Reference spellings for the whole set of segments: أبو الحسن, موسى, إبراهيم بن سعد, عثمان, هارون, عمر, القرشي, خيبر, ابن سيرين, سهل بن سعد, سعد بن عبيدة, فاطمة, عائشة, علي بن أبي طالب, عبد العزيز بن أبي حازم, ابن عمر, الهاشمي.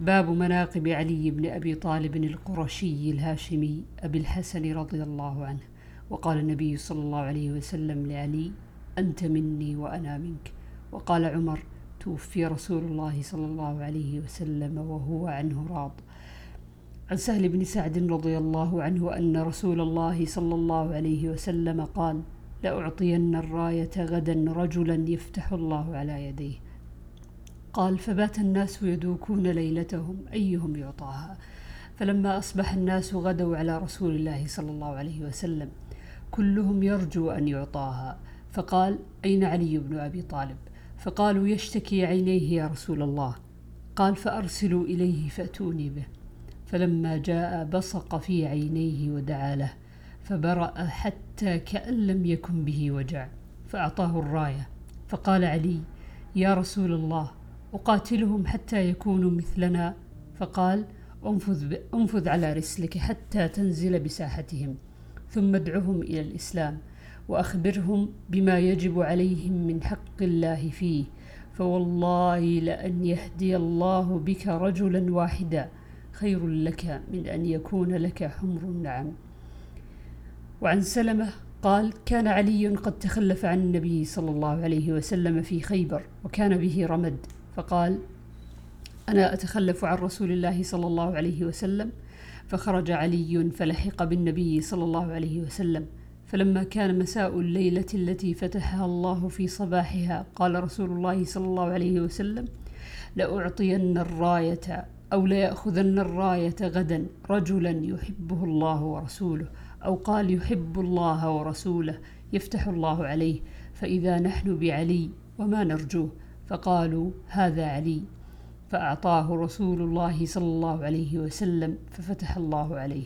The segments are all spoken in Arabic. باب مناقب علي بن أبي طالب القرشي الهاشمي أبي الحسن رضي الله عنه. وقال النبي صلى الله عليه وسلم لعلي: أنت مني وأنا منك. وقال عمر: توفي رسول الله صلى الله عليه وسلم وهو عنه راض. عن سهل بن سعد رضي الله عنه أن رسول الله صلى الله عليه وسلم قال: لأعطين الراية غدا رجلا يفتح الله على يديه. قال: فبات الناس يدوكون ليلتهم أيهم يعطاها. فلما أصبح الناس غدوا على رسول الله صلى الله عليه وسلم كلهم يرجو أن يعطاها، فقال: أين علي بن أبي طالب؟ فقالوا: يشتكي عينيه يا رسول الله. قال: فأرسلوا إليه فأتوني به. فلما جاء بصق في عينيه ودعا له، فبرأ حتى كأن لم يكن به وجع، فأعطاه الراية. فقال علي: يا رسول الله، أقاتلهم حتى يكونوا مثلنا؟ فقال: أنفذ على رسلك حتى تنزل بساحتهم، ثم ادعهم إلى الإسلام، وأخبرهم بما يجب عليهم من حق الله فيه، فوالله لأن يهدي الله بك رجلا واحدا خير لك من أن يكون لك حمر النعم. وعن سلمة قال: كان علي قد تخلف عن النبي صلى الله عليه وسلم في خيبر، وكان به رمد، فقال: أنا أتخلف عن رسول الله صلى الله عليه وسلم. فخرج علي فلحق بالنبي صلى الله عليه وسلم، فلما كان مساء الليلة التي فتحها الله في صباحها قال رسول الله صلى الله عليه وسلم: لأعطين الراية أو ليأخذن الراية غدا رجلا يحبه الله ورسوله، أو قال يحب الله ورسوله، يفتح الله عليه، فإذا نحن بعلي وما نرجوه. فقالوا: هذا علي. فأعطاه رسول الله صلى الله عليه وسلم ففتح الله عليه.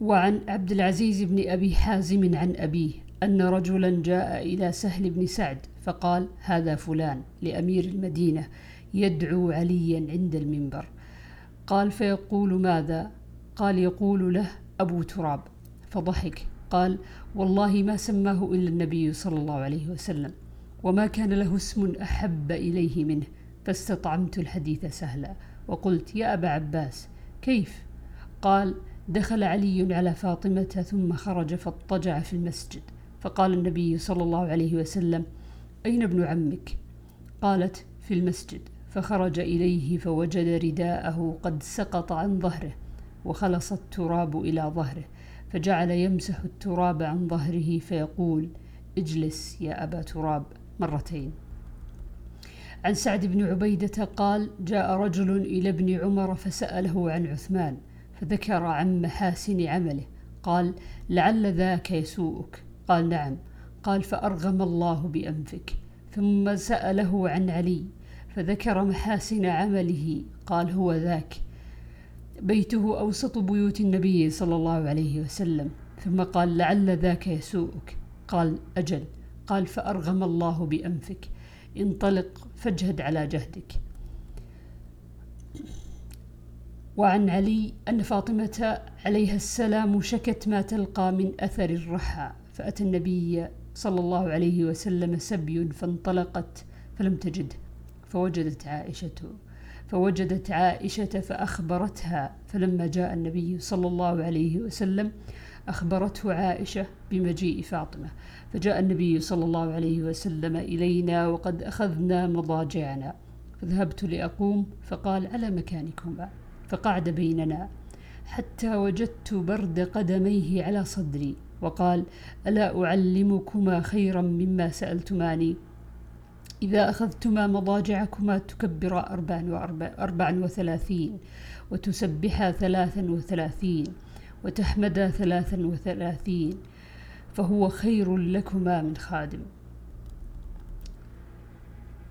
وعن عبد العزيز بن أبي حازم عن أبيه أن رجلا جاء إلى سهل بن سعد فقال: هذا فلان لأمير المدينة يدعو عليا عند المنبر. قال: فيقول: ماذا؟ قال: يقول له أبو تراب. فضحك. قال: والله ما سماه إلا النبي صلى الله عليه وسلم، وما كان له اسم أحب إليه منه. فاستطعمت الحديث سهلا وقلت: يا أبا عباس، كيف؟ قال: دخل علي على فاطمة ثم خرج فاضطجع في المسجد، فقال النبي صلى الله عليه وسلم: أين ابن عمك؟ قالت: في المسجد. فخرج إليه فوجد رداءه قد سقط عن ظهره، وخلص التراب إلى ظهره، فجعل يمسح التراب عن ظهره فيقول: اجلس يا أبا تراب، مرتين. عن سعد بن عبيدة قال: جاء رجل إلى ابن عمر فسأله عن عثمان، فذكر عن محاسن عمله. قال: لعل ذاك يسوءك. قال: نعم. قال: فأرغم الله بأنفك. ثم سأله عن علي فذكر محاسن عمله. قال: هو ذاك، بيته أوسط بيوت النبي صلى الله عليه وسلم. ثم قال: لعل ذاك يسوءك. قال: أجل. قال: فأرغم الله بأنفك، انطلق فاجهد على جهدك. وعن علي أن فاطمة عليها السلام شكت ما تلقى من أثر الرحى، فأتى النبي صلى الله عليه وسلم سبي فانطلقت فلم تجده، فوجدت عائشة فأخبرتها. فلما جاء النبي صلى الله عليه وسلم أخبرته عائشة بمجيء فاطمة، فجاء النبي صلى الله عليه وسلم إلينا وقد أخذنا مضاجعنا، فذهبت لأقوم فقال: على مكانكما. فقعد بيننا حتى وجدت برد قدميه على صدري، وقال: ألا أعلمكما خيرا مما سألتماني؟ إذا أخذتما مضاجعكما تكبرا 34 وتسبحا 33 وتحمدا 33، فهو خير لكما من خادم.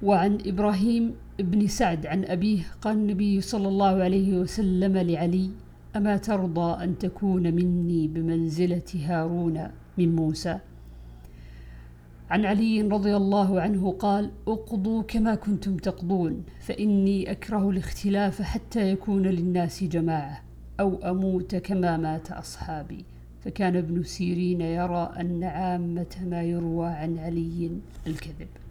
وعن إبراهيم بن سعد عن أبيه قال: النبي صلى الله عليه وسلم لعلي: أما ترضى أن تكون مني بمنزلة هارون من موسى؟ عن علي رضي الله عنه قال: اقضوا كما كنتم تقضون، فإني أكره الاختلاف حتى يكون للناس جماعة، أو أموت كما مات أصحابي. فكان ابن سيرين يرى أن عامة ما يروى عن علي الكذب.